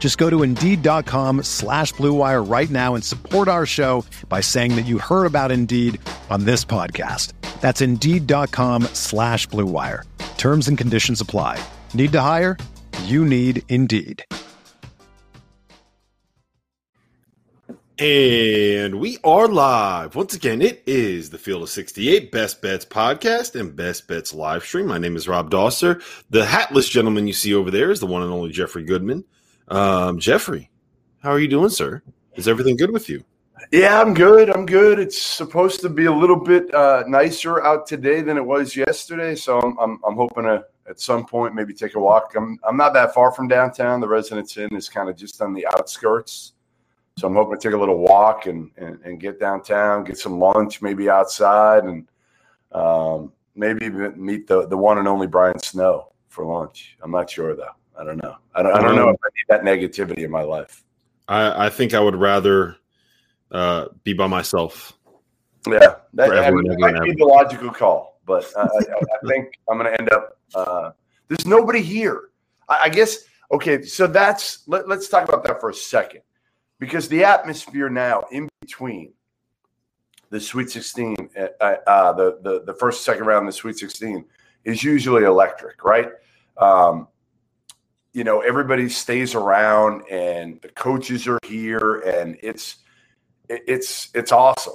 Just go to Indeed.com/Blue Wire right now and support our show by saying that you heard about Indeed on this podcast. That's Indeed.com/Blue Wire. Terms and conditions apply. Need to hire? You need Indeed. And we are live. Once again, it is the Field of 68 Best Bets podcast and Best Bets live stream. My name is Rob Dauster. The hatless gentleman you see over there is the one and only Jeffrey Goodman. Jeffrey, how are you doing, sir? Is everything good with you? Yeah, I'm good. It's supposed to be a little bit nicer out today than it was yesterday, so I'm hoping to at some point maybe take a walk. I'm not that far from downtown. The Residence Inn is kind of just on the outskirts, so I'm hoping to take a little walk and get downtown, get some lunch maybe outside, and maybe even meet the one and only Brian Snow for lunch. I'm not sure though. I don't know. I don't know if I need that negativity in my life. I think I would rather be by myself. Yeah, that might be the logical call, but I think I'm going to end up. There's nobody here, I guess. Okay, so let's talk about that for a second, because the atmosphere now in between the Sweet 16, the first second round of the Sweet 16 is usually electric, right? You know, everybody stays around and the coaches are here and it's awesome.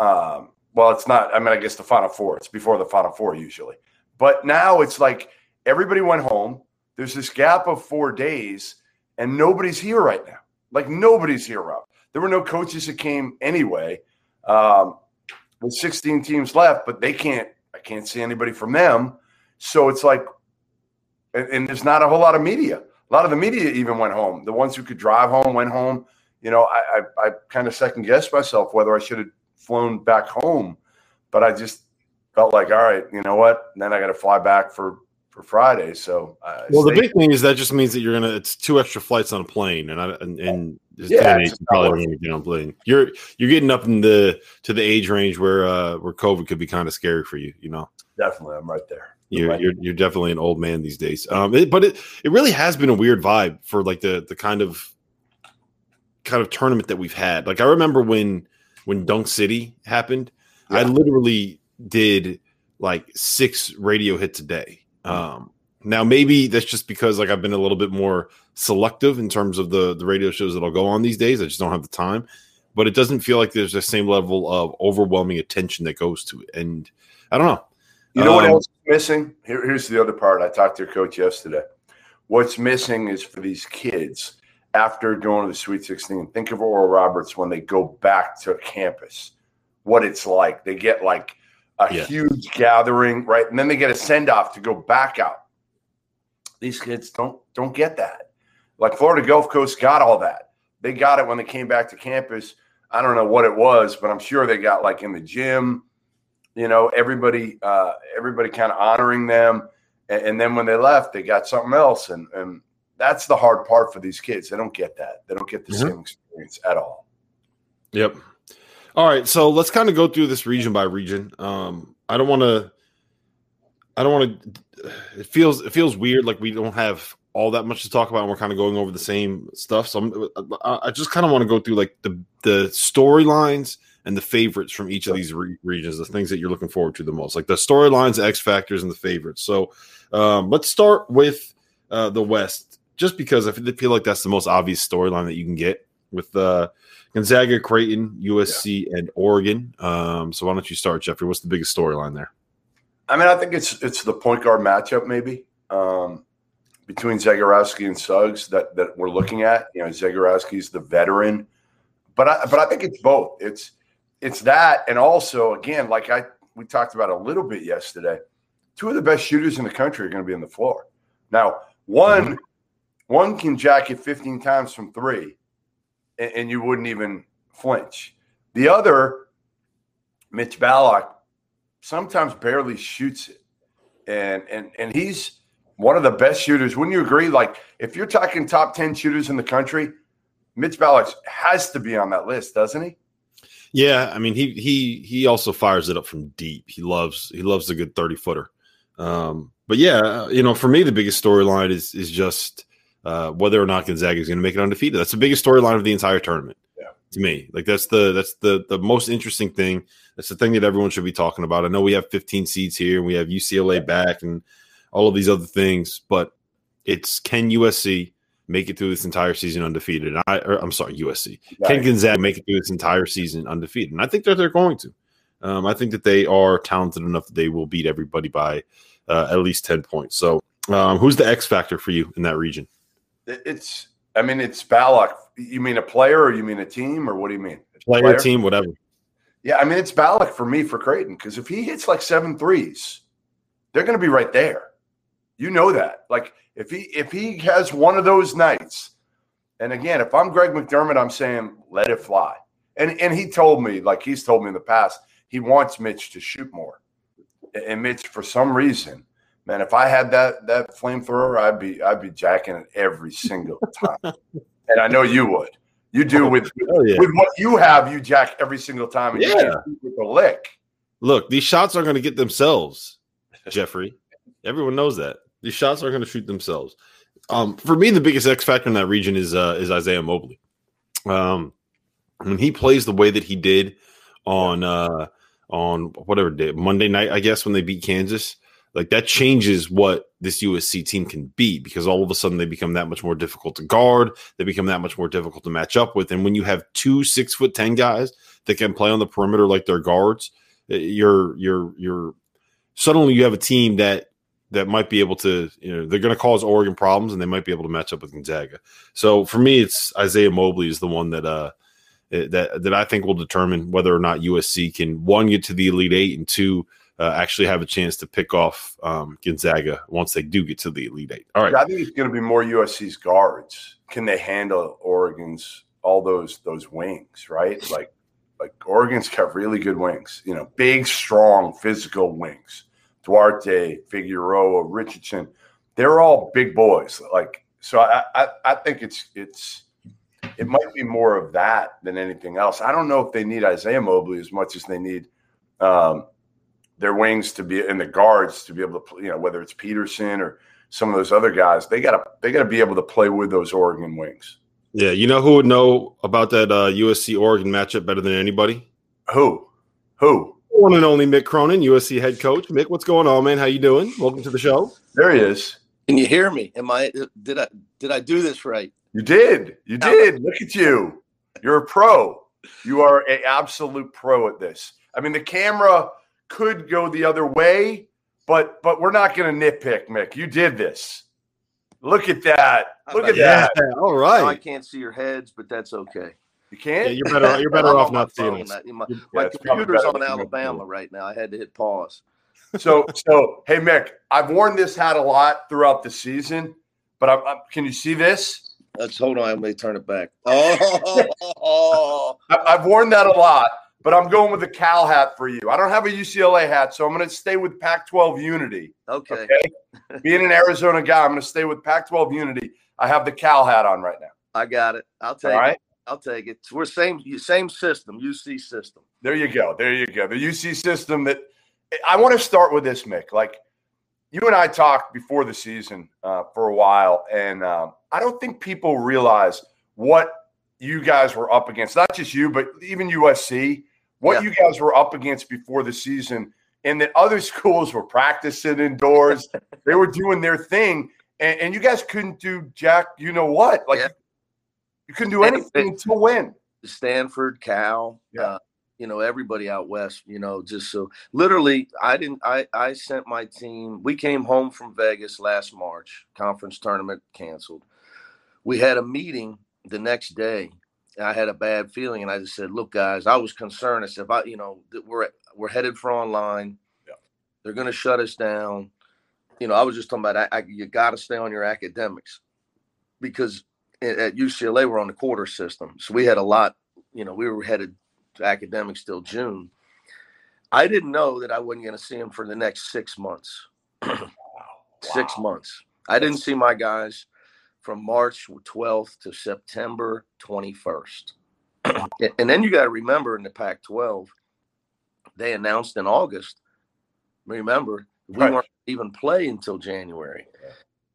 Well, it's not, I mean, I guess the Final Four, it's before the Final Four usually, but now it's like everybody went home. There's this gap of 4 days and nobody's here right now. Like nobody's here, Rob. There were no coaches that came anyway. There's 16 teams left, but I can't see anybody from them. So it's like, and there's not a whole lot of media. A lot of the media even went home. The ones who could drive home went home. You know, I kind of second-guessed myself whether I should have flown back home. But I just felt like, all right, you know what? And then I got to fly back for Friday. So, the big thing is that just means that you're gonna. It's two extra flights on a plane, you probably going to get on a plane. You're getting up in the age range where COVID could be kind of scary for you. You know, definitely, I'm right there. You're definitely an old man these days. But it really has been a weird vibe for like the kind of tournament that we've had. Like I remember when Dunk City happened, yeah. I literally did like 6 radio hits a day. Now maybe that's just because like I've been a little bit more selective in terms of the radio shows that I'll go on these days. I just don't have the time, but it doesn't feel like there's the same level of overwhelming attention that goes to it. And I don't know. You know what else is missing? Here's the other part. I talked to your coach yesterday. What's missing is for these kids after going to the Sweet 16, think of Oral Roberts when they go back to campus, what it's like. They get like a huge gathering, right? And then they get a send-off to go back out. These kids don't get that. Like Florida Gulf Coast got all that. They got it when they came back to campus. I don't know what it was, but I'm sure they got like in the gym. You know, everybody kind of honoring them. And then when they left, they got something else. And that's the hard part for these kids. They don't get that. They don't get the same experience at all. Yep. All right. So let's kind of go through this region by region. I don't want to, it feels weird. Like we don't have all that much to talk about. And we're kind of going over the same stuff. So I just kind of want to go through like the storylines and the favorites from each of these regions, the things that you're looking forward to the most, like the storylines, X factors, and the favorites. So let's start with the West, just because I feel like that's the most obvious storyline that you can get with Gonzaga, Creighton, USC, and Oregon. So why don't you start, Jeffrey? What's the biggest storyline there? I mean, I think it's the point guard matchup maybe between Zegarowski and Suggs that we're looking at. You know, Zegarowski's the veteran, but I think it's both. It's that, and also again, like we talked about a little bit yesterday, two of the best shooters in the country are going to be on the floor. Now, one can jack it 15 times from three, and you wouldn't even flinch. The other, Mitch Ballock, sometimes barely shoots it, and he's one of the best shooters. Wouldn't you agree? Like, if you're talking top 10 shooters in the country, Mitch Ballock has to be on that list, doesn't he? Yeah, I mean, he also fires it up from deep. He loves a good 30-footer. But yeah, you know, for me, the biggest storyline is just whether or not Gonzaga is going to make it undefeated. That's the biggest storyline of the entire tournament. To me, like that's the most interesting thing. That's the thing that everyone should be talking about. I know we have 15 seeds here, and we have UCLA back, and all of these other things, but it's, can USC make it through this entire season undefeated? And USC. Right. Can Gonzaga make it through this entire season undefeated? And I think that they're going to. I think that they are talented enough that they will beat everybody by at least 10 points. So, who's the X factor for you in that region? It's Ballock. You mean a player, or you mean a team, or what do you mean? Player, team, whatever. Yeah, I mean, it's Ballock for me for Creighton, because if he hits like 7 threes, they're going to be right there. You know that. Like, if he has one of those nights, and again, if I'm Greg McDermott, I'm saying let it fly. And he told me, like he's told me in the past, he wants Mitch to shoot more. And Mitch, for some reason, man, if I had that flamethrower, I'd be jacking it every single time. And I know you would. You do with what you have. You jack every single time. And you can't with a lick. Look, these shots are going to get themselves, Jeffrey. Everyone knows that. These shots are going to shoot themselves. For me, the biggest X factor in that region is Isaiah Mobley. When he plays the way that he did on whatever day, Monday night, I guess, when they beat Kansas. Like, that changes what this USC team can be, because all of a sudden they become that much more difficult to guard. They become that much more difficult to match up with. And when you have two 6'10" guys that can play on the perimeter like they're guards, you're suddenly you have a team that might be able to, you know, they're going to cause Oregon problems, and they might be able to match up with Gonzaga. So for me, it's Isaiah Mobley is the one that I think will determine whether or not USC can, one, get to the Elite Eight, and two, actually have a chance to pick off Gonzaga once they do get to the Elite Eight. All right. I think it's going to be more USC's guards. Can they handle Oregon's, all those wings, right? Like Oregon's got really good wings, you know, big, strong, physical wings. Duarte, Figueroa, Richardson, they're all big boys. Like, so I think it might be more of that than anything else. I don't know if they need Isaiah Mobley as much as they need their wings to be, and the guards to be able to play, you know, whether it's Peterson or some of those other guys, they gotta be able to play with those Oregon wings. Yeah, you know who would know about that USC Oregon matchup better than anybody? Who? One and only Mick Cronin, USC head coach. Mick, what's going on, man? How you doing? Welcome to the show. There he is. Can you hear me? Did I do this right? You did. Look at you. You're a pro. You are an absolute pro at this. I mean, the camera could go the other way, but we're not going to nitpick, Mick. You did this. Look at that. Look at that. All right. No, I can't see your heads, but that's okay. You can't? Yeah, you're better off not seeing us. My computer's on Alabama right now. I had to hit pause. So hey, Mick, I've worn this hat a lot throughout the season, but I'm can you see this? Let's hold on. Let me turn it back. Oh. I've worn that a lot. But I'm going with the Cal hat for you. I don't have a UCLA hat, so I'm going to stay with Pac-12 unity. Okay? Being an Arizona guy, I'm going to stay with Pac-12 unity. I have the Cal hat on right now. I got it. I'll take it. We're same system, UC system. There you go. The UC system that – I want to start with this, Mick. Like, you and I talked before the season for a while, and I don't think people realize what you guys were up against, not just you, but even USC. You guys were up against before the season, and that other schools were practicing indoors. They were doing their thing, and you guys couldn't do jack, you know what? Like, you couldn't do anything to win. Stanford, Cal, you know, everybody out west, you know, just so literally I sent my team. We came home from Vegas last March, conference tournament canceled. We had a meeting the next day. I had a bad feeling, and I just said, look, guys, I was concerned. I said, we're headed for online. Yeah. They're going to shut us down. You know, I was just talking about you got to stay on your academics, because at UCLA we're on the quarter system. So we had a lot, you know, we were headed to academics till June. I didn't know that I wasn't going to see them for the next 6 months. Wow. 6 months. I didn't see my guys from March 12th to September 21st. And then you got to remember, in the Pac-12, they announced in August, remember, we weren't even play until January.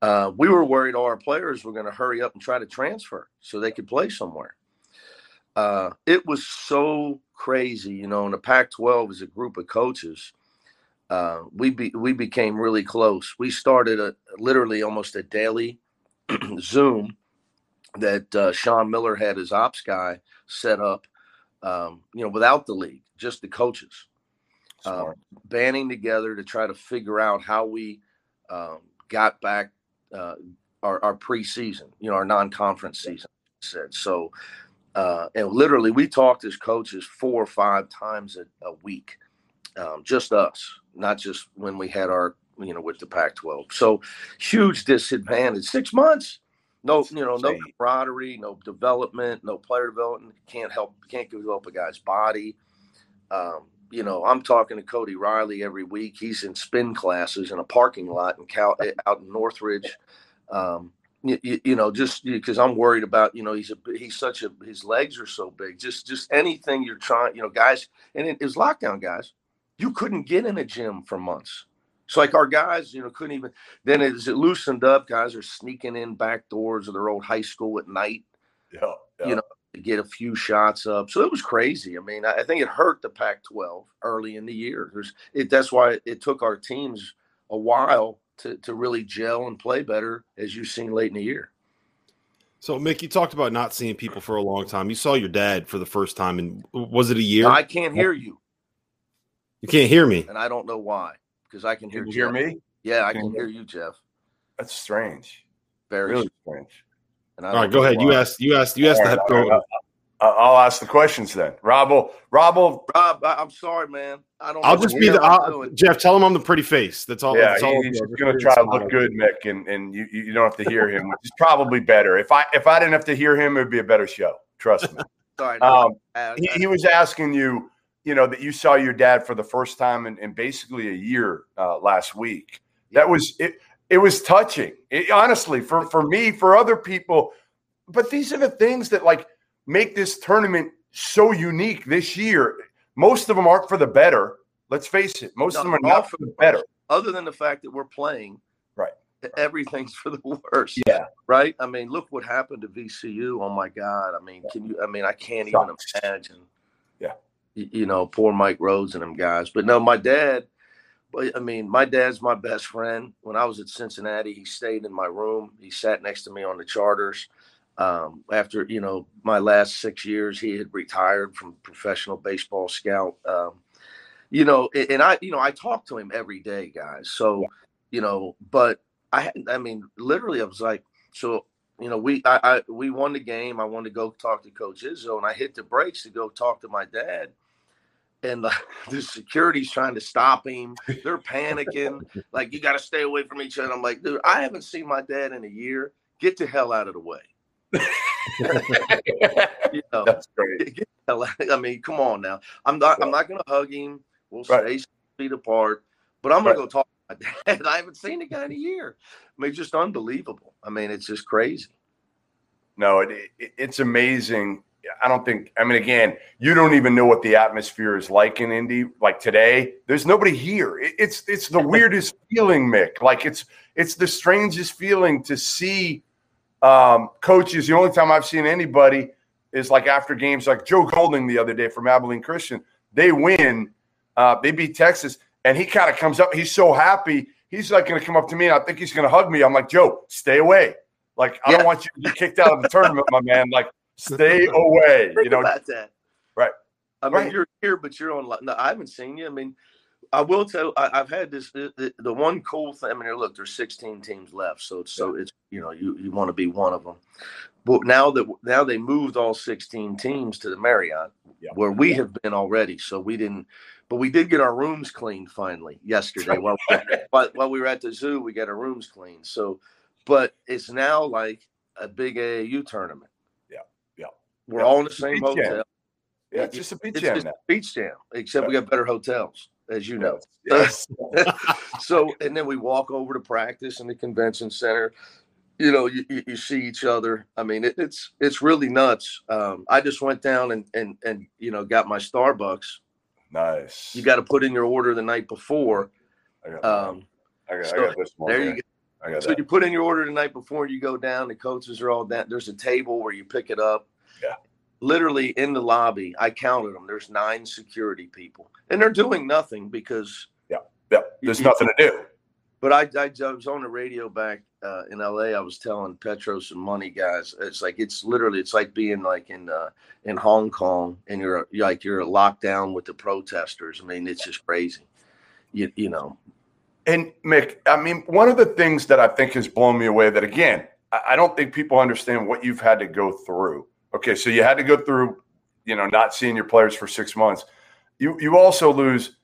We were worried all our players were going to hurry up and try to transfer so they could play somewhere. It was so crazy, you know, and the Pac-12 is a group of coaches. We became really close. We started literally almost a daily Zoom that Sean Miller had his ops guy set up, you know, without the league, just the coaches. Banding together to try to figure out how we got back our preseason, you know, our non-conference season. So, and literally we talked as coaches 4 or 5 times a week, just us, not just when we had our, you know, with the Pac-12. So huge disadvantage. 6 months, no camaraderie, no development, no player development. Can't develop a guy's body. You know, I'm talking to Cody Riley every week. He's in spin classes in a parking lot in Cal, out in Northridge. You know, just because I'm worried about, you know, his legs are so big. Just anything you're trying, you know, guys. And it was lockdown, guys. You couldn't get in a gym for months. So like our guys, you know, couldn't even. Then as it loosened up, guys are sneaking in back doors of their old high school at night. Yeah. You know, to get a few shots up. So it was crazy. I mean, I think it hurt the Pac-12 early in the year. That's why it took our teams a while to really gel and play better, as you've seen late in the year. So, Mick, you talked about not seeing people for a long time. You saw your dad for the first time, and was it a year? No, I can't hear you. You can't hear me? And I don't know why, because I can hear you. Can you hear me? Yeah, I can hear you, Jeff. That's strange. Very strange. All right, go ahead. You asked the head coach. I'll ask the questions then. Rob, I'm sorry, man. Jeff, tell him I'm the pretty face. That's all. Yeah, he's going to try to look good, Mick, and you don't have to hear him, which is probably better. If I didn't have to hear him, it would be a better show. Trust me. Sorry, he was asking you, you know, that you saw your dad for the first time in basically a year last week. Yeah. That was it. It was touching, honestly, for me, for other people. But these are the things that, like, make this tournament so unique this year. Most of them aren't for the better. Let's face it. Most of them are not for the better. Other than the fact that we're playing. Right. Everything's for the worst. Yeah. Right? I mean, look what happened to VCU. Oh, my God. I mean, I can't even imagine. Yeah. You know, poor Mike Rhodes and them guys. But, no, my dad. I mean, my dad's my best friend. When I was at Cincinnati, he stayed in my room. He sat next to me on the charters. After, you know, my last 6 years, he had retired from professional baseball scout. You know, and I talked to him every day, guys. So, you know, but literally I was like, so, you know, we won the game. I wanted to go talk to Coach Izzo, and I hit the brakes to go talk to my dad. And the security's trying to stop him. They're panicking. Like, you got to stay away from each other. I'm like, dude, I haven't seen my dad in a year. Get the hell out of the way. You know, that's great. Get the hell out. I mean, come on now. I'm not going to hug him. We'll stay 6 feet apart. But I'm going to go talk to my dad. I haven't seen the guy in a year. I mean, just unbelievable. I mean, it's just crazy. No, it's amazing. I don't think – I mean, again, you don't even know what the atmosphere is like in Indy. Like today, there's nobody here. It's the weirdest feeling, Mick. Like it's the strangest feeling to see coaches. The only time I've seen anybody is like after games like Joe Golding the other day from Abilene Christian. They win. They beat Texas, and he kind of comes up. He's so happy. He's like going to come up to me, and I think he's going to hug me. I'm like, Joe, stay away. Like, I don't want you to be kicked out of the tournament, my man. Like, stay away. Think you know about that. Right. I mean, you're here, but you're on. No, I haven't seen you. I mean, I will tell. I've had this. The one cool thing. I mean, look, there's 16 teams left, so it's you know, you want to be one of them. But now they moved all 16 teams to the Marriott, where we have been already. So we didn't, but we did get our rooms cleaned finally yesterday. While we were at the zoo, we got our rooms cleaned. So, but it's now like a big AAU tournament. We're all in the same hotel. Jam. Yeah, it's just a beach jam. It's a beach jam, except we got better hotels, as you know. Yes. So, and then we walk over to practice in the convention center. You know, you see each other. I mean, it's really nuts. I just went down and you know, got my Starbucks. Nice. You got to put in your order the night before. I got this one. There you go. So you put in your order the night before, and you go down. The coaches are all down. There's a table where you pick it up. Yeah. Literally in the lobby, I counted them. There's 9 security people, and they're doing nothing because there's nothing to do. But I was on the radio back in LA. I was telling Petros and Money guys, it's like being like in Hong Kong, and you're locked down with the protesters. I mean, it's just crazy, you know. And Mick, I mean, one of the things that I think has blown me away that again, I don't think people understand what you've had to go through. Okay, so you had to go through, you know, not seeing your players for 6 months. You also lose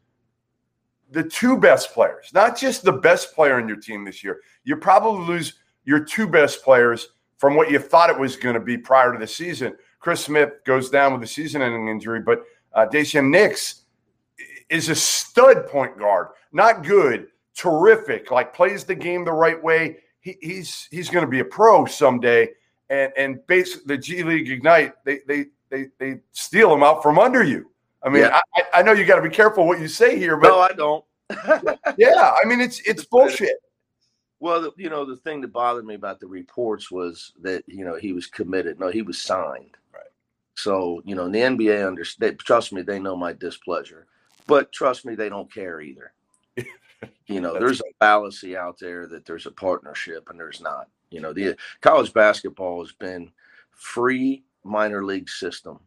the 2 best players, not just the best player in your team this year. You probably lose your 2 best players from what you thought it was going to be prior to the season. Chris Smith goes down with a season-ending injury, but Daishen Nix is a stud point guard. Not good, terrific, like plays the game the right way. He's going to be a pro someday. And basically, the G League Ignite, they steal them out from under you. I mean, I know you got to be careful what you say here, but no, I don't. Yeah, I mean, it's bullshit. Well, you know, the thing that bothered me about the reports was that, you know, he was committed. No, he was signed. Right. So, you know, the NBA understand. Trust me, they know my displeasure, but trust me, they don't care either. You know, there's a fallacy out there that there's a partnership, and there's not. You know, the college basketball has been free minor league system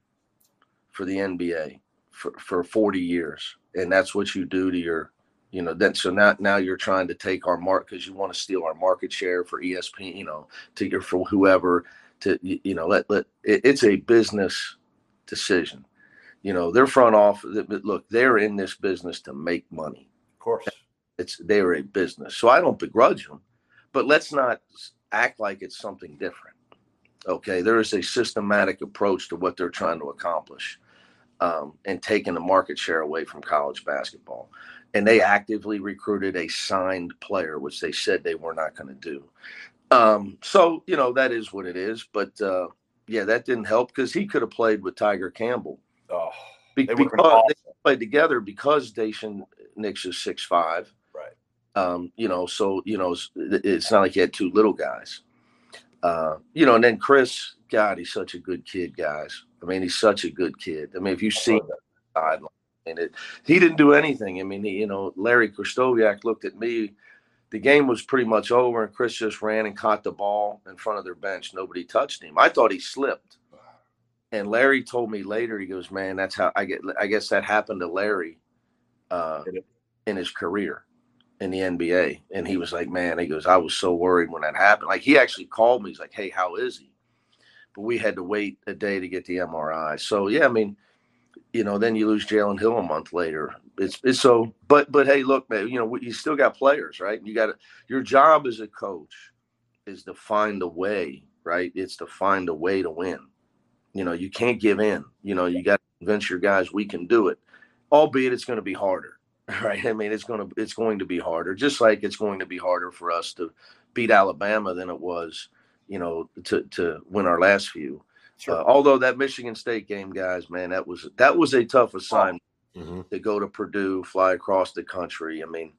for the NBA for 40 years. And that's what you do to your, you know, then so now you're trying to take our mark because you want to steal our market share for ESPN, you know, for whoever to, you know, it's a business decision. You know, their front office, look, they're in this business to make money. Of course. They're a business. So I don't begrudge them, but let's not act like it's something different. Okay, there is a systematic approach to what they're trying to accomplish, and taking the market share away from college basketball. And they actively recruited a signed player, which they said they were not going to do. So, you know, that is what it is. But, yeah, that didn't help because he could have played with Tiger Campbell. Oh, because they played together because Daishen Nix is 6'5". You know, so, you know, it's not like you had 2 little guys, you know, and then Chris, God, he's such a good kid, guys. I mean, he's such a good kid. I mean, if you see him on the sideline, he didn't do anything. I mean, you know, Larry Kristoviak looked at me. The game was pretty much over, and Chris just ran and caught the ball in front of their bench. Nobody touched him. I thought he slipped. And Larry told me later, he goes, man, that's how I guess that happened to Larry in his career in the NBA. And he was like, man, he goes, I was so worried when that happened. Like, he actually called me. He's like, hey, how is he? But we had to wait a day to get the MRI. So, yeah, I mean, you know, then you lose Jalen Hill a month later. It's so, but hey, look, man, you know, you still got players, right? You got to, your job as a coach is to find a way, right? It's to find a way to win. You know, you can't give in. You know, you got to convince your guys we can do it, albeit it's going to be harder. Right. I mean, it's going to be harder, just like it's going to be harder for us to beat Alabama than it was, you know, to win our last few. Sure. Although that Michigan State game, guys, man, that was a tough assignment to go to Purdue, fly across the country. I mean,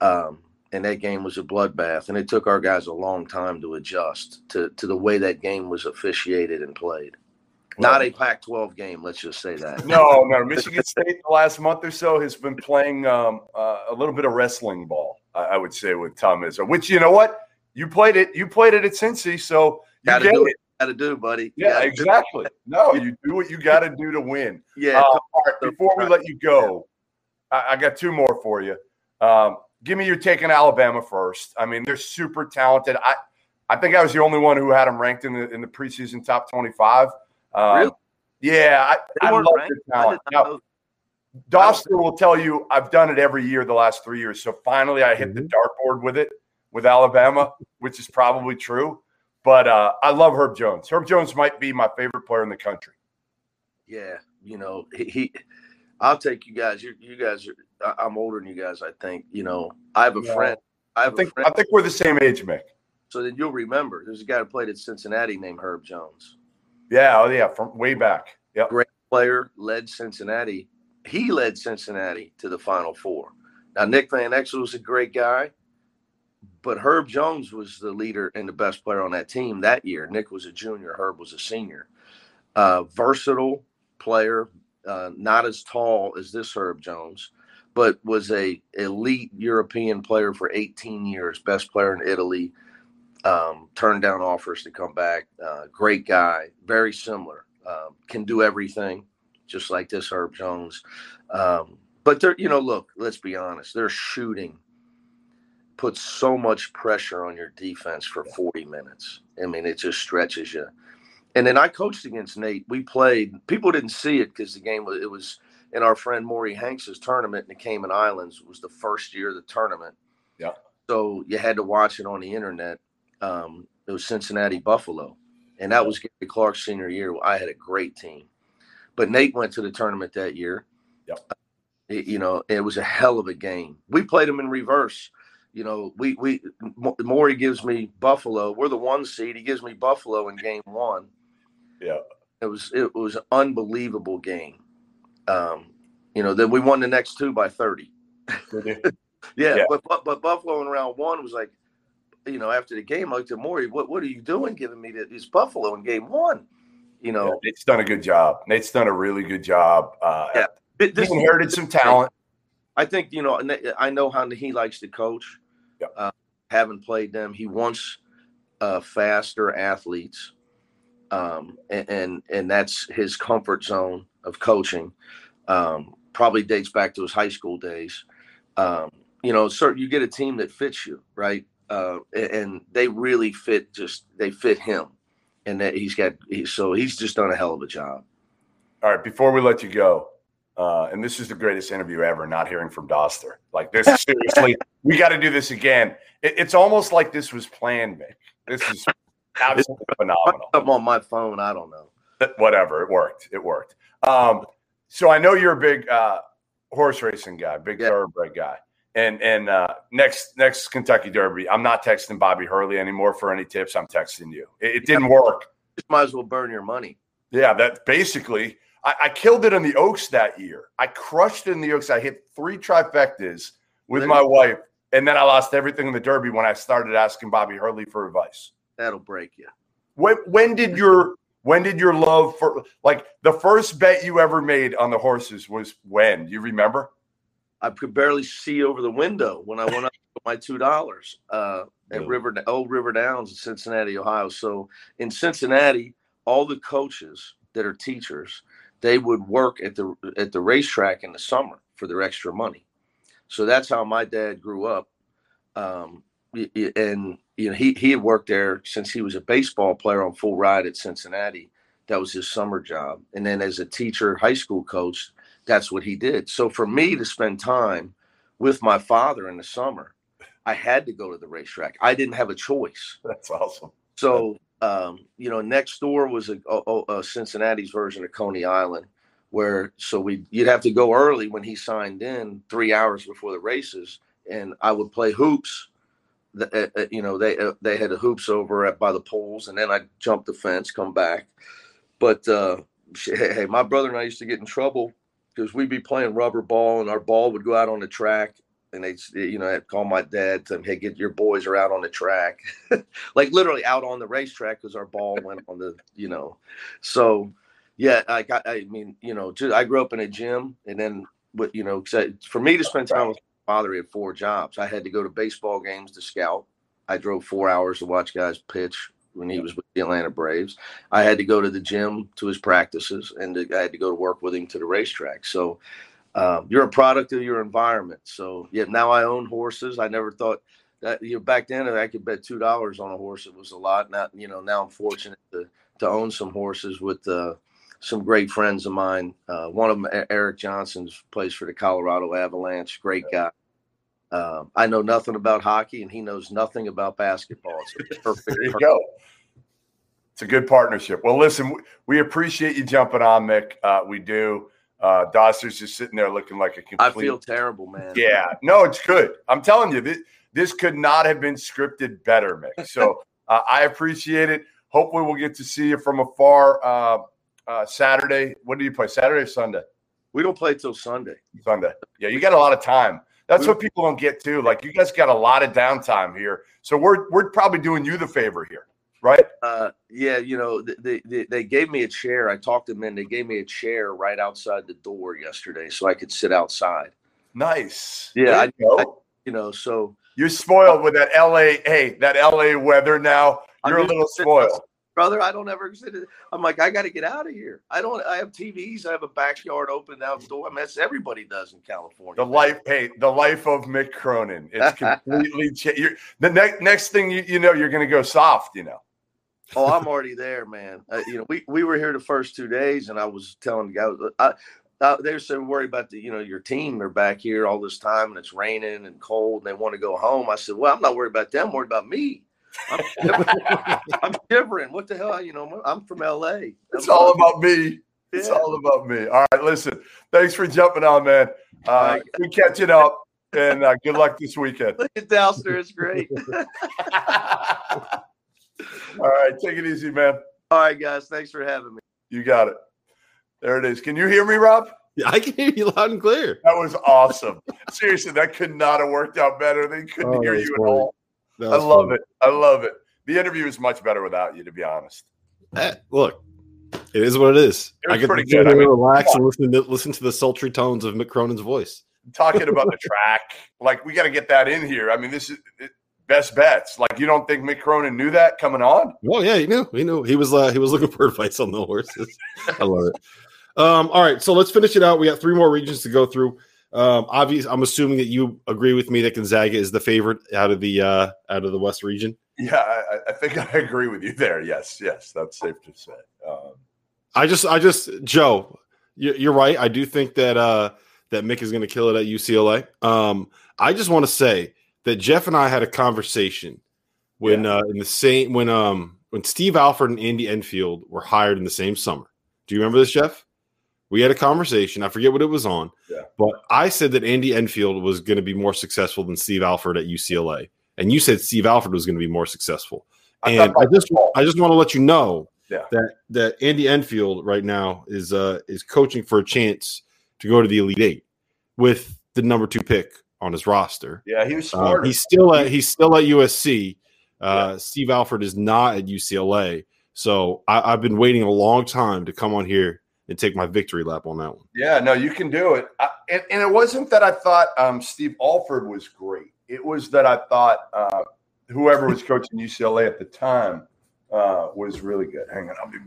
and that game was a bloodbath, and it took our guys a long time to adjust to the way that game was officiated and played. Not a Pac-12 game, let's just say that. No. Michigan State the last month or so has been playing a little bit of wrestling ball, I would say, with Tom Izzo, which, you know what? You played it at Cincy, so you get it. got to do, buddy. Yeah, exactly. No, you do what you got to do to win. Yeah. All right, before we let you go, I got two more for you. Give me your take on Alabama first. I mean, they're super talented. I think I was the only one who had them ranked in the preseason top 25. Really? Yeah, I love their talent. Now, Dauster will tell you I've done it every year the last 3 years. So finally I hit the dartboard with Alabama, which is probably true. But I love Herb Jones. Herb Jones might be my favorite player in the country. Yeah, you know, I'll take you guys. You guys, I'm older than you guys, I think. You know, I have a friend. I think we're the same age, Mick. So then you'll remember. There's a guy who played at Cincinnati named Herb Jones. Yeah, from way back. Yep. Great player, led Cincinnati. He led Cincinnati to the Final Four. Now, Nick Van Exel was a great guy, but Herb Jones was the leader and the best player on that team that year. Nick was a junior. Herb was a senior. Versatile player, not as tall as this Herb Jones, but was an elite European player for 18 years, best player in Italy. Turned down offers to come back. Great guy, very similar. Can do everything, just like this Herb Jones. But they're, look, let's be honest. Their shooting puts so much pressure on your defense for 40 minutes. I mean, it just stretches you. And then I coached against Nate. We played. People didn't see it because the game was. It was in our friend Maury Hanks' tournament in the Cayman Islands. It was the first year of the tournament. Yeah. So you had to watch it on the internet. It was Cincinnati Buffalo, and that was Gary Clark's senior year. I had a great team, but Nate went to the tournament that year. Yep. It was a hell of a game. We played them in reverse. We Maury gives me Buffalo. We're the 1 seed. He gives me Buffalo in game 1. Yeah. It was an unbelievable game. Then we won the next 2 by 30. Yeah. But Buffalo in round 1 was like, after the game, I looked at Maury, what are you doing giving me this Buffalo in game 1? Yeah, Nate's done a good job. Nate's done a really good job. He inherited some talent. I think, I know how he likes to coach. Yeah. Having played them, he wants faster athletes, and that's his comfort zone of coaching. Probably dates back to his high school days. You get a team that fits you, right? And they really fit. They fit him, and that he's just done a hell of a job. All right, before we let you go, and this is the greatest interview ever. Not hearing from Dauster like this. Seriously, we got to do this again. It's almost like this was planned, Mick. This is absolutely phenomenal. I'm on my phone. I don't know. Whatever. It worked. So I know you're a big horse racing guy, big thoroughbred guy. And next Kentucky Derby, I'm not texting Bobby Hurley anymore for any tips. I'm texting you. It didn't work. Just might as well burn your money. Yeah, that basically I killed it in the Oaks that year. I crushed it in the Oaks. I hit 3 trifectas with my wife, and then I lost everything in the Derby when I started asking Bobby Hurley for advice. That'll break you. When did your love for the first bet you ever made on the horses was when? Do you remember? I could barely see over the window when I went up with my $2 at River Downs in Cincinnati, Ohio. So in Cincinnati, all the coaches that are teachers, they would work at the racetrack in the summer for their extra money. So that's how my dad grew up, and he had worked there since he was a baseball player on full ride at Cincinnati. That was his summer job, and then as a teacher, high school coach. That's what he did. So for me to spend time with my father in the summer, I had to go to the racetrack. I didn't have a choice. That's awesome. So, next door was a Cincinnati's version of Coney Island you'd have to go early when he signed in 3 hours before the races. And I would play hoops. They had the hoops over by the poles, and then I'd jump the fence, come back. But, hey, my brother and I used to get in trouble because we'd be playing rubber ball, and our ball would go out on the track, and I'd call my dad, tell him, hey, get your boys are out on the track. Like literally out on the racetrack because our ball went on the. So, yeah, I grew up in a gym, and then, for me to spend time with my father, he had 4 jobs. I had to go to baseball games to scout. I drove 4 hours to watch guys pitch, when he was with the Atlanta Braves. I had to go to the gym to his practices, and I had to go to work with him to the racetrack. So you're a product of your environment. So yeah, now I own horses. I never thought that, you know, back then I could bet $2 on a horse. It was a lot. Now, you know, now I'm fortunate to own some horses with some great friends of mine. One of them, Eric Johnson, plays for the Colorado Avalanche. Great guy. I know nothing about hockey, and he knows nothing about basketball. It's a perfect. There you go. It's a good partnership. Well, listen, we appreciate you jumping on, Mick. We do. Dauster's just sitting there looking like a complete. I feel terrible, man. Yeah. No, it's good. I'm telling you, this could not have been scripted better, Mick. So I appreciate it. Hopefully we'll get to see you from afar Saturday. What do you play, Saturday or Sunday? We don't play till Sunday. Sunday. Yeah, you got a lot of time. That's what people don't get to. Like, you guys got a lot of downtime here, so we're probably doing you the favor here, right? Yeah, you know, they gave me a chair. I talked to them, and they gave me a chair right outside the door yesterday, so I could sit outside. Nice. Yeah, I so you're spoiled with that LA. Hey, that LA weather now. You're a little spoiled, brother. I don't ever sit. I'm like, I got to get out of here. I have TVs. I have a backyard open outdoor. I mean, that's everybody does in California. The life of Mick Cronin. It's completely changed. The next thing you know, you're going to go soft, you know. Oh, I'm already there, man. We were here the first 2 days, and I was telling the guys, they're so worried about your team. They're back here all this time, and it's raining and cold, and they want to go home. I said, well, I'm not worried about them. I'm worried about me. I'm shivering. What the hell? I'm from LA. It's all about me. It's all about me. All right, listen. Thanks for jumping on, man. We catch it up, and good luck this weekend. Look at Dauster. It's great. All right, take it easy, man. All right, guys. Thanks for having me. You got it. There it is. Can you hear me, Rob? Yeah, I can hear you loud and clear. That was awesome. Seriously, that could not have worked out better. They couldn't hear you at all. I love it. I love it. The interview is much better without you, to be honest. Look, it is what it is. It was pretty good. I mean, relax and listen to the sultry tones of Mick Cronin's voice. Talking about the track, like, we got to get that in here. I mean, this is best bets. Like, you don't think Mick Cronin knew that coming on? Oh yeah, he knew. He knew. He was looking for advice on the horses. I love it. All right, so let's finish it out. We got three more regions to go through. Obviously, I'm assuming that you agree with me that Gonzaga is the favorite out of the West region. Yeah, I think I agree with you there. Yes, that's safe to say. I just, Joe, you're right. I do think that Mick is going to kill it at UCLA. I just want to say that Jeff and I had a conversation when Steve Alford and Andy Enfield were hired in the same summer. Do you remember this, Jeff? We had a conversation. I forget what it was on, but I said that Andy Enfield was going to be more successful than Steve Alford at UCLA, and you said Steve Alford was going to be more successful. And I just want to let you know that Andy Enfield right now is coaching for a chance to go to the Elite Eight with the number 2 pick on his roster. Yeah, he was smart. He's still at USC. Steve Alford is not at UCLA, so I've been waiting a long time to come on here and take my victory lap on that one. Yeah, no, you can do it. And it wasn't that I thought Steve Alford was great. It was that I thought whoever was coaching UCLA at the time was really good. Hang on, I'll be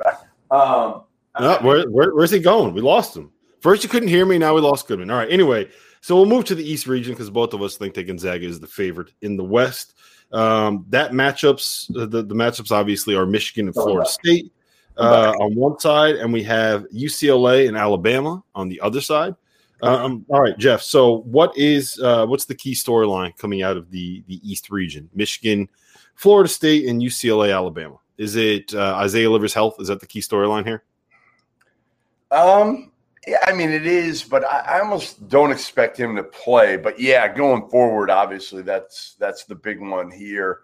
back. Where's he going? We lost him. First you couldn't hear me, now we lost Goodman. All right, anyway, so we'll move to the East region because both of us think that Gonzaga is the favorite in the West. The matchups obviously are Michigan and Florida State on one side, and we have UCLA and Alabama on the other side. All right, Jeff. So, what's the key storyline coming out of the East region? Michigan, Florida State, and UCLA, Alabama. Is it Isaiah Livers' health? Is that the key storyline here? Yeah, I mean it is, but I almost don't expect him to play. But yeah, going forward, obviously that's the big one here.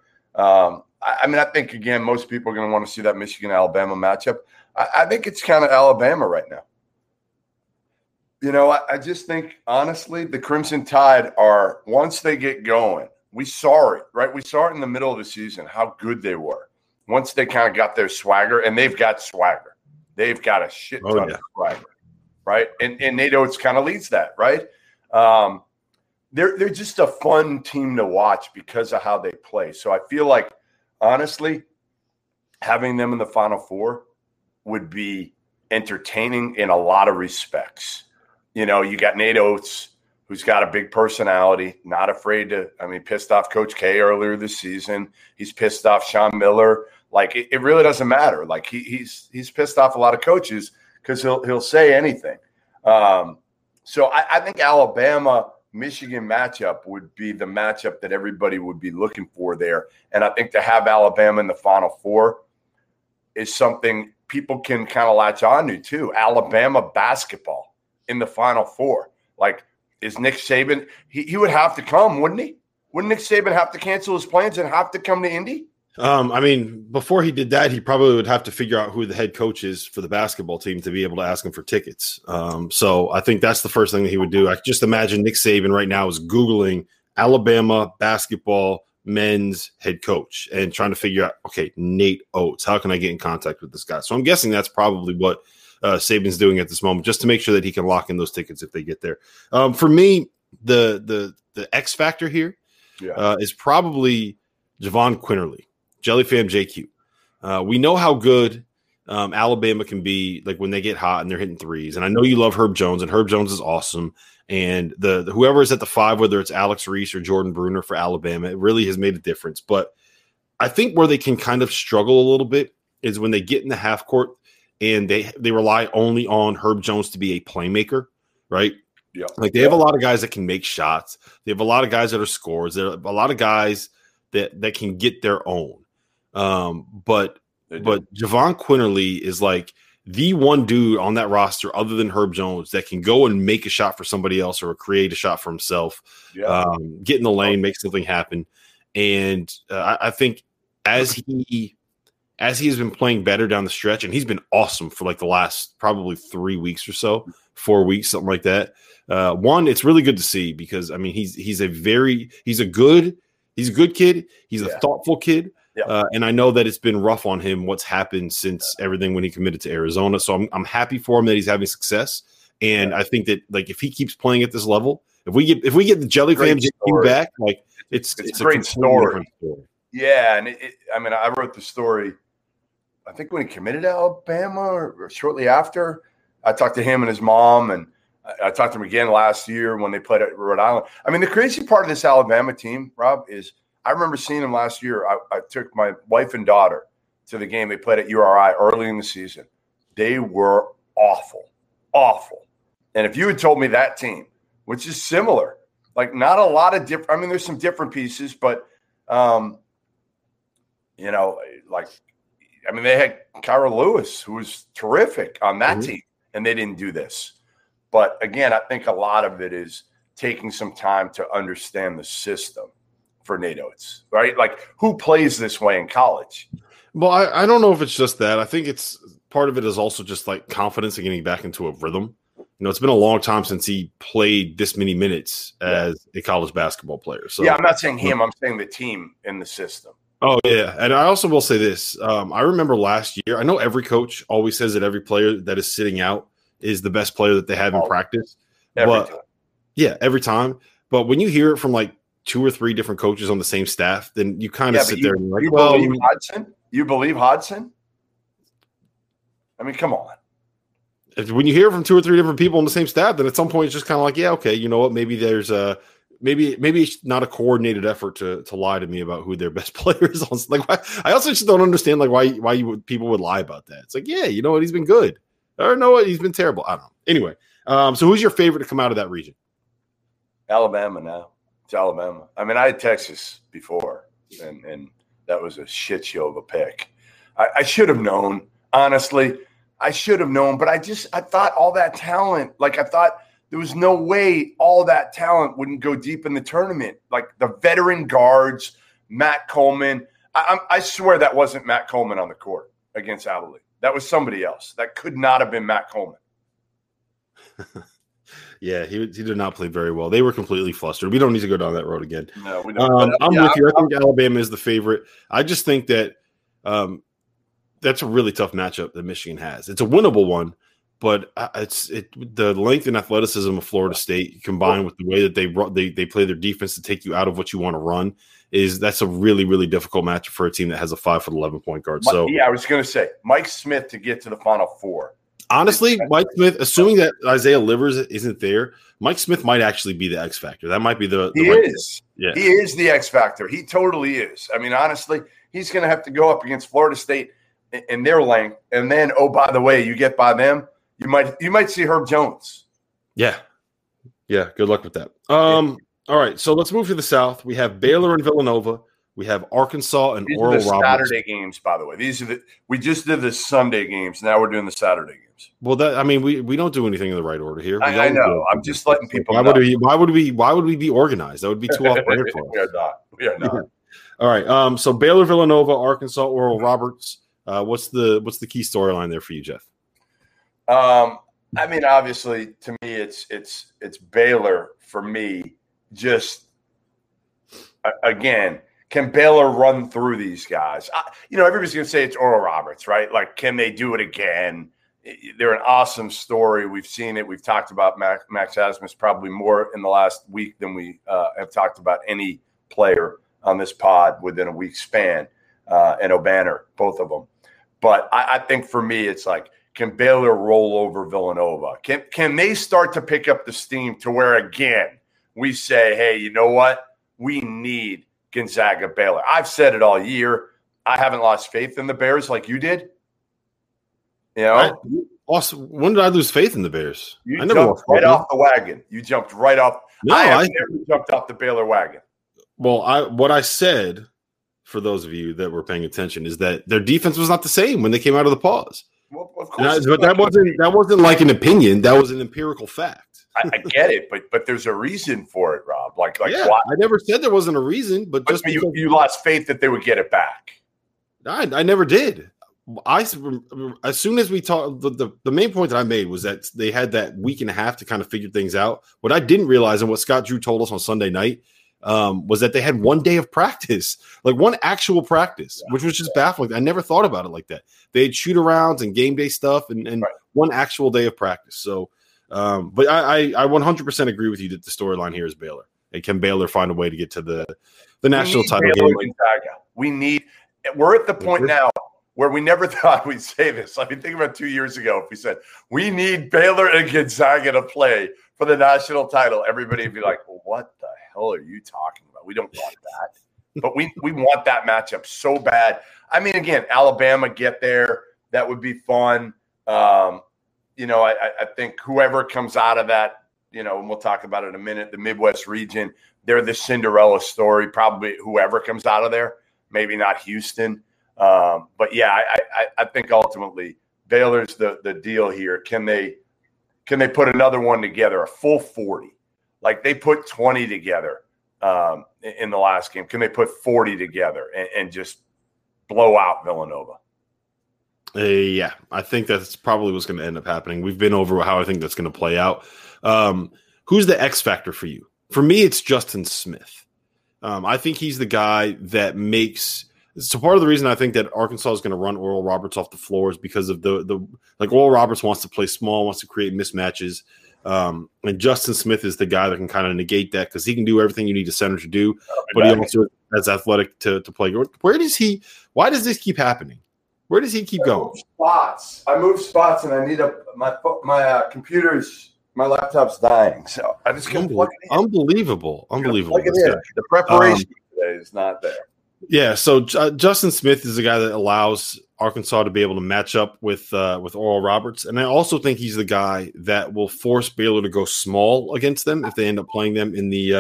I mean, I think, again, most people are going to want to see that Michigan-Alabama matchup. I think it's kind of Alabama right now. You know, I just think, honestly, the Crimson Tide are, once they get going, we saw it, right? We saw it in the middle of the season, how good they were. Once they kind of got their swagger, and they've got swagger. They've got a shit ton of swagger, right? And Nate Oates kind of leads that, right? They're just a fun team to watch because of how they play. So I feel like, honestly, having them in the Final Four would be entertaining in a lot of respects. You know, you got Nate Oates, who's got a big personality, not afraid to – I mean, pissed off Coach K earlier this season. He's pissed off Sean Miller. Like, it really doesn't matter. Like, he's pissed off a lot of coaches because he'll say anything. So I think Alabama-Michigan matchup would be the matchup that everybody would be looking for there. And I think to have Alabama in the Final Four is something people can kind of latch on to, too. Alabama basketball in the Final Four. Like, is Nick Saban – he would have to come, wouldn't he? Wouldn't Nick Saban have to cancel his plans and have to come to Indy? I mean, before he did that, he probably would have to figure out who the head coach is for the basketball team to be able to ask him for tickets. So I think that's the first thing that he would do. I just imagine Nick Saban right now is Googling Alabama basketball men's head coach and trying to figure out, okay, Nate Oates, how can I get in contact with this guy? So I'm guessing that's probably what Saban's doing at this moment, just to make sure that he can lock in those tickets if they get there. For me, the X factor here is probably Javon Quinterly. Jellyfam JQ. We know how good Alabama can be, like when they get hot and they're hitting threes. And I know you love Herb Jones, and Herb Jones is awesome. And the whoever is at the five, whether it's Alex Reese or Jordan Bruner for Alabama, it really has made a difference. But I think where they can kind of struggle a little bit is when they get in the half court and they rely only on Herb Jones to be a playmaker, right? Yeah. Like they have a lot of guys that can make shots. They have a lot of guys that are scorers. There are a lot of guys that can get their own. But Javon Quinterly is like the one dude on that roster other than Herb Jones that can go and make a shot for somebody else or create a shot for himself, get in the lane, make something happen. And I think as he has been playing better down the stretch, and he's been awesome for like the last probably 3 weeks or so, 4 weeks, something like that. One, it's really good to see because, I mean, he's a good kid. He's a thoughtful kid. Yeah. And I know that it's been rough on him what's happened since everything when he committed to Arizona. So I'm happy for him that he's having success. And I think that like if he keeps playing at this level, if we get the Jellyfam JQ back, like it's a great story. Yeah, and I wrote the story. I think when he committed to Alabama or shortly after, I talked to him and his mom, and I talked to him again last year when they played at Rhode Island. I mean, the crazy part of this Alabama team, Rob, is. I remember seeing him last year. I took my wife and daughter to the game. They played at URI early in the season. They were awful. And if you had told me that team, which is similar, like not a lot of different – I mean, there's some different pieces, but, you know, like – I mean, they had Kyra Lewis, who was terrific on that team, and they didn't do this. But, again, I think a lot of it is taking some time to understand the system. For Nate Oates, right? Like, who plays this way in college? Well, I don't know if it's just that. I think it's part of it is also just like confidence and getting back into a rhythm. You know, it's been a long time since he played this many minutes as a college basketball player. So, yeah, I'm not saying him. I'm saying the team in the system. Oh, yeah. And I also will say this. I remember last year, I know every coach always says that every player that is sitting out is the best player that they have in practice. Every time. But when you hear it from like, 2 or 3 different coaches on the same staff, then you kind of sit there and you're like, You believe Hodson? I mean, come on. When you hear from 2 or 3 different people on the same staff, then at some point it's just kind of like, yeah, okay, you know what? Maybe there's maybe it's not a coordinated effort to lie to me about who their best player is. Like, I also just don't understand like why people would lie about that. It's like, yeah, you know what? He's been good. Or no, he's been terrible. I don't know. Anyway, so who's your favorite to come out of that region? Alabama now. It's Alabama. I mean, I had Texas before, and that was a shit show of a pick. I should have known, honestly. I should have known, but I thought all that talent, like I thought there was no way all that talent wouldn't go deep in the tournament. Like the veteran guards, Matt Coleman. I swear that wasn't Matt Coleman on the court against Abilene. That was somebody else. That could not have been Matt Coleman. Yeah, he did not play very well. They were completely flustered. We don't need to go down that road again. No, we don't. I'm with you. I think Alabama is the favorite. I just think that that's a really tough matchup that Michigan has. It's a winnable one, But the length and athleticism of Florida State combined with the way that they play their defense to take you out of what you want to run that's a really, really difficult matchup for a team that has a 5'11" point guard. So yeah, I was going to say Mike Smith to get to the Final Four. Honestly, Mike Smith, assuming that Isaiah Livers isn't there, Mike Smith might actually be the X factor. That might be the right is. Yeah. He is the X factor. He totally is. I mean, honestly, he's going to have to go up against Florida State in their lane, and then, oh, by the way, you get by them, you might see Herb Jones. Yeah. Good luck with that. All right, so let's move to the South. We have Baylor and Villanova. We have Arkansas and Oral Roberts. These are the Saturday games, by the way. We just did the Sunday games. Now we're doing the Saturday games. Well, we don't do anything in the right order here. I know. I'm just letting people know. Why would we be organized? That would be too off order for us. We are not. All right. So Baylor, Villanova, Arkansas, Oral Roberts. What's the key storyline there for you, Jeff? I mean, obviously, to me, it's Baylor for me. Just again. Can Baylor run through these guys? Everybody's going to say it's Oral Roberts, right? Like, can they do it again? They're an awesome story. We've seen it. We've talked about Max Asmus probably more in the last week than we have talked about any player on this pod within a week span, and O'Banner, both of them. But I think for me, it's like, can Baylor roll over Villanova? Can they start to pick up the steam to where, again, we say, hey, you know what? We need Gonzaga, Baylor. I've said it all year. I haven't lost faith in the Bears like you did. You know, also, when did I lose faith in the Bears? I never jumped right off the wagon. You jumped right off. No, I never jumped off the Baylor wagon. Well, what I said, for those of you that were paying attention, is that their defense was not the same when they came out of the pause. Well, of course, but that wasn't like an opinion. That was an empirical fact. I get it, but there's a reason for it, Rob. Like why? I never said there wasn't a reason, but just you lost faith that they would get it back. I never did. As soon as we talked, the main point that I made was that they had that week and a half to kind of figure things out. What I didn't realize, and what Scott Drew told us on Sunday night, was that they had one day of practice, like one actual practice, which was just baffling. I never thought about it like that. They had shoot-arounds and game day stuff and one actual day of practice. So, but I 100% agree with you that the storyline here is Baylor. And can Baylor find a way to get to the national title game? We're at the point now where we never thought we'd say this. I mean, think about 2 years ago if we said, we need Baylor and Gonzaga to play for the national title. Everybody would be like, well, what the hell are you talking about? We don't want that. But we want that matchup so bad. I mean, again, Alabama get there. That would be fun. I think whoever comes out of that, and we'll talk about it in a minute, the Midwest region, they're the Cinderella story, probably whoever comes out of there, maybe not Houston. But, yeah, I think ultimately Baylor's the deal here. Can they put another one together, a full 40? Like they put 20 together in the last game. Can they put 40 together and just blow out Villanova? Yeah, I think that's probably what's going to end up happening. We've been over how I think that's going to play out. Who's the X factor for you? For me, it's Justin Smith. I think he's the guy that makes – so part of the reason I think that Arkansas is going to run Oral Roberts off the floor is because of the Oral Roberts wants to play small, wants to create mismatches. And Justin Smith is the guy that can kind of negate that because he can do everything you need a center to do, but he also is athletic to play. Where does he – why does this keep happening? Where does he keep going? I move spots, and I need my computer's – my laptop's dying, so I just can't plug it in. Unbelievable. Plug it in. The preparation today is not there. Yeah, so Justin Smith is the guy that allows Arkansas to be able to match up with Oral Roberts, and I also think he's the guy that will force Baylor to go small against them if they end up playing them in the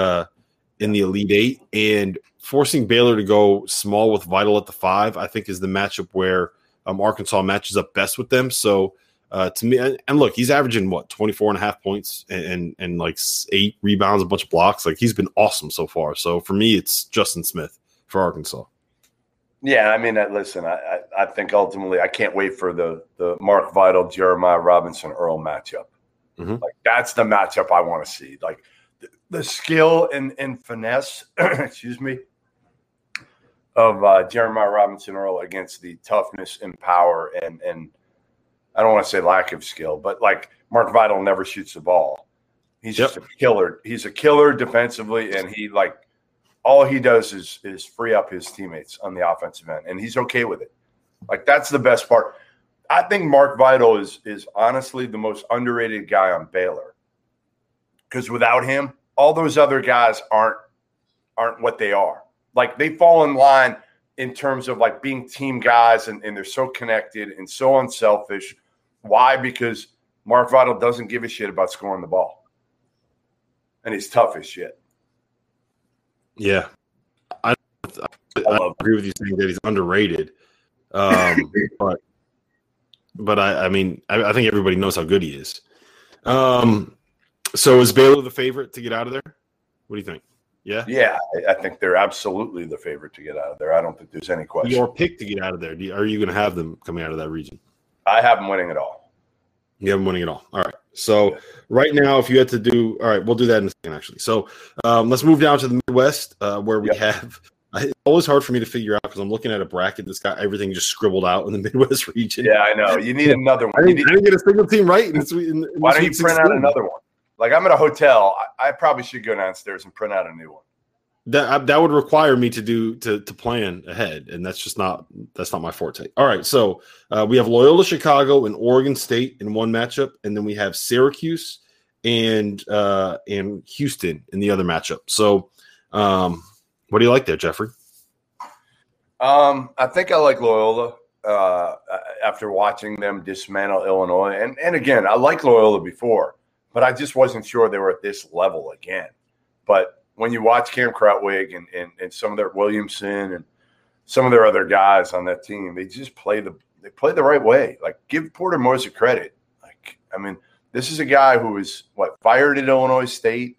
Elite Eight, and forcing Baylor to go small with Vital at the 5, I think is the matchup where Arkansas matches up best with them. So to me, and look, he's averaging 24.5 points and like 8 rebounds, a bunch of blocks. Like he's been awesome so far. So for me, it's Justin Smith for Arkansas. Yeah, I mean, listen, I think ultimately I can't wait for the Mark Vital, Jeremiah Robinson, Earl matchup. Mm-hmm. Like that's the matchup I want to see. Like the skill and finesse, excuse me, of Jeremiah Robinson Earl against the toughness and power and I don't want to say lack of skill, but like Mark Vidal never shoots the ball. He's just a killer. He's a killer defensively, and he like all he does is free up his teammates on the offensive end, and he's okay with it. Like that's the best part. I think Mark Vidal is honestly the most underrated guy on Baylor, because without him, all those other guys aren't what they are. Like they fall in line in terms of like being team guys, and they're so connected and so unselfish. Why? Because Mark Vidal doesn't give a shit about scoring the ball, and he's tough as shit. Yeah, I agree with you saying that he's underrated, but I mean I think everybody knows how good he is. So is Baylor the favorite to get out of there? What do you think? Yeah, yeah, I think they're absolutely the favorite to get out of there. I don't think there's any question. Your pick to get out of there. Are you going to have them coming out of that region? I have them winning it all. You have them winning it all. All right. So right now, if you had to do, all right, we'll do that in a second, actually. So let's move down to the Midwest, where we have. It's always hard for me to figure out because I'm looking at a bracket that's got everything just scribbled out in the Midwest region. Yeah, I know. You need another one. I didn't get a single team right. Why don't you print out another one? Like I'm at a hotel. I probably should go downstairs and print out a new one. That would require me to plan ahead, and that's not my forte. All right, so we have Loyola Chicago and Oregon State in one matchup, and then we have Syracuse and Houston in the other matchup. So, what do you like there, Jeffrey? I think I like Loyola after watching them dismantle Illinois, and again, I like Loyola before, but I just wasn't sure they were at this level again. But when you watch Cam Krautwig and some of their Williamson and some of their other guys on that team, they just play the right way. Like give Porter Moser credit. Like I mean, this is a guy who was fired at Illinois State,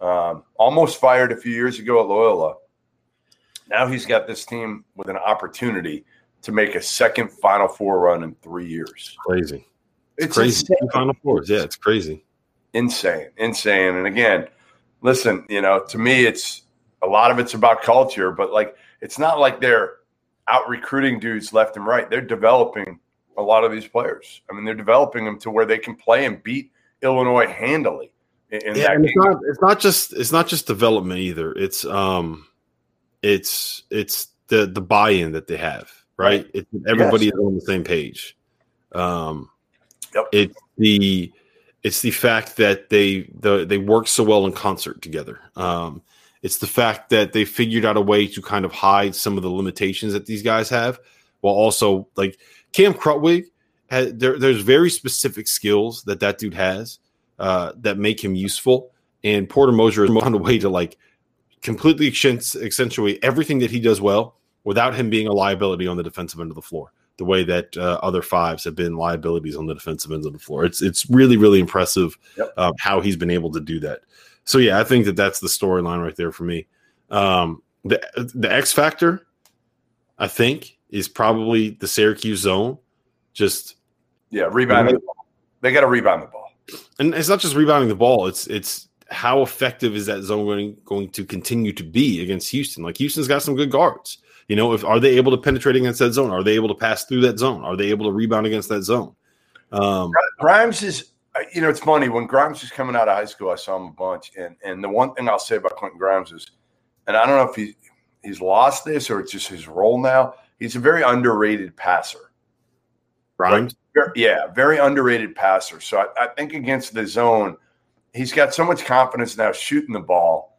almost fired a few years ago at Loyola. Now he's got this team with an opportunity to make a second Final Four run in 3 years. Crazy. It's crazy. Insane. Final Fours. Yeah, it's crazy. Insane. And again, listen, you know, to me, it's a lot of it's about culture, but like, it's not like they're out recruiting dudes left and right. They're developing a lot of these players. I mean, they're developing them to where they can play and beat Illinois handily. In that game. It's not just development either. It's the buy-in that they have, right? Everybody is on the same page. It's the fact that they work so well in concert together. It's the fact that they figured out a way to kind of hide some of the limitations that these guys have, while also like Cam Krautwig, there's very specific skills that dude has that make him useful. And Porter Moser is on a way to like completely accentuate everything that he does well without him being a liability on the defensive end of the floor, the way that other fives have been liabilities on the defensive end of the floor. It's really, really impressive how he's been able to do that. So, yeah, I think that's the storyline right there for me. The X factor, I think, is probably the Syracuse zone. Rebounding the ball. They got to rebound the ball. And it's not just rebounding the ball. It's how effective is that zone going to continue to be against Houston? Like, Houston's got some good guards. You know, are they able to penetrate against that zone? Are they able to pass through that zone? Are they able to rebound against that zone? Grimes is, you know, it's funny. When Grimes was coming out of high school, I saw him a bunch. And the one thing I'll say about Quentin Grimes is, and I don't know if he's lost this or it's just his role now, he's a very underrated passer. Grimes? Right? Yeah, very underrated passer. So I think against the zone, he's got so much confidence now shooting the ball,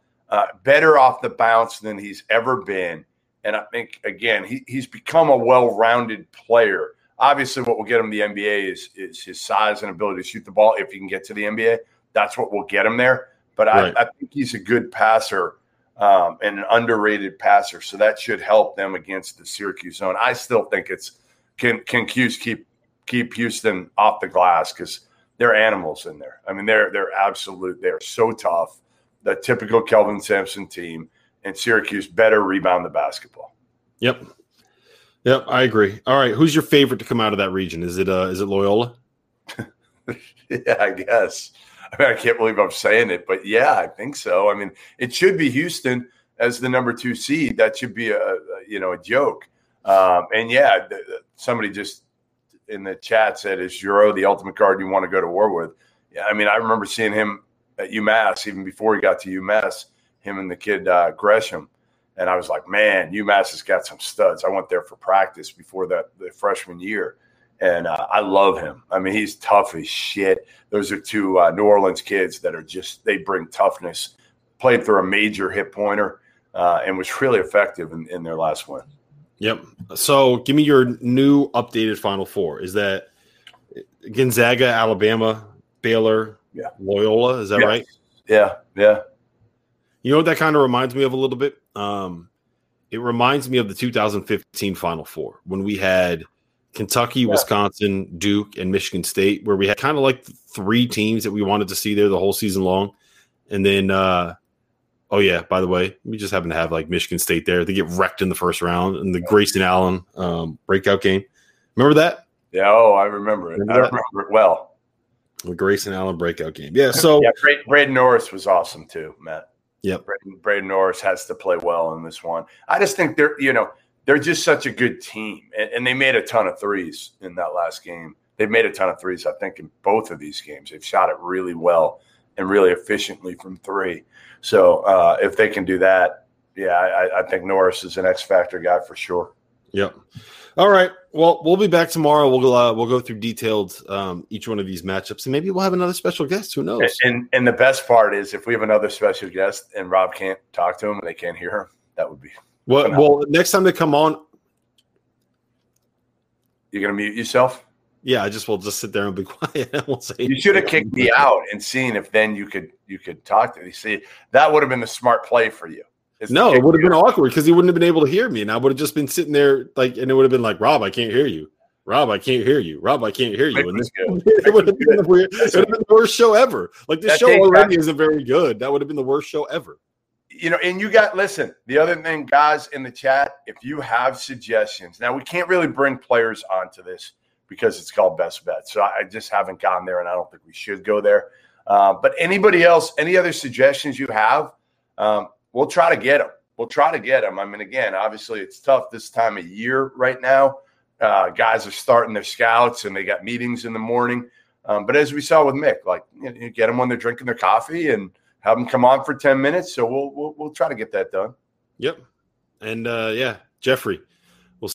better off the bounce than he's ever been. And I think, again, he's become a well-rounded player. Obviously, what will get him the NBA is his size and ability to shoot the ball. If he can get to the NBA, that's what will get him there. But right. I think he's a good passer and an underrated passer, so that should help them against the Syracuse zone. I still think it's can Cuse keep Houston off the glass because they're animals in there. I mean, they're absolute. They're so tough, the typical Kelvin Sampson team. And Syracuse better rebound the basketball. Yep, I agree. All right, who's your favorite to come out of that region? Is it Loyola? Yeah, I guess. I mean, I can't believe I'm saying it, but yeah, I think so. I mean, it should be Houston as the number 2 seed. That should be a joke. And yeah, somebody just in the chat said, is Giroux the ultimate guard you want to go to war with? Yeah, I mean, I remember seeing him at UMass even before he got to UMass, him and the kid Gresham. And I was like, man, UMass has got some studs. I went there for practice before the freshman year. And I love him. I mean, he's tough as shit. Those are two New Orleans kids that are just – they bring toughness. Played through a major hit pointer and was really effective in their last win. Yep. So give me your new updated Final Four. Is that Gonzaga, Alabama, Baylor, Loyola? Is that right? Yeah. You know what that kind of reminds me of a little bit? It reminds me of the 2015 Final Four when we had Kentucky, Wisconsin, Duke, and Michigan State, where we had kind of like three teams that we wanted to see there the whole season long. And then, by the way, we just happen to have like Michigan State there. They get wrecked in the first round in the Grayson Allen breakout game. Remember that? Yeah, I remember it. I remember it well. The Grayson Allen breakout game. Yeah, so. Braden Norris was awesome too, Matt. Yep. Braden Norris has to play well in this one. I just think they're just such a good team. And they made a ton of threes in that last game. They've made a ton of threes, I think, in both of these games. They've shot it really well and really efficiently from three. So if they can do that, I think Norris is an X-Factor guy for sure. Yep. All right. Well, we'll be back tomorrow. We'll go through detailed each one of these matchups, and maybe we'll have another special guest. Who knows? And the best part is if we have another special guest and Rob can't talk to him and they can't hear him, that would be phenomenal. Well, next time they come on, you're gonna mute yourself. Yeah, I just will just sit there and be quiet. I won't say anything. You should have kicked me out and seen if then you could talk to me. See, that would have been the smart play for you. No, it would have been awkward because he wouldn't have been able to hear me, and I would have just been sitting there and it would have been like, Rob, I can't hear you. Rob, I can't hear you. Rob, I can't hear you. And this, it would have been the worst show ever. Like this show already isn't very good. That would have been the worst show ever. You know, and listen, the other thing, guys in the chat, if you have suggestions, now we can't really bring players onto this because it's called Best Bet. So I just haven't gone there, and I don't think we should go there. But anybody else, any other suggestions you have, we'll try to get them. I mean, again, obviously it's tough this time of year right now. Guys are starting their scouts, and they got meetings in the morning. But as we saw with Mick, you get them when they're drinking their coffee and have them come on for 10 minutes. So we'll try to get that done. Yep. And Jeffrey,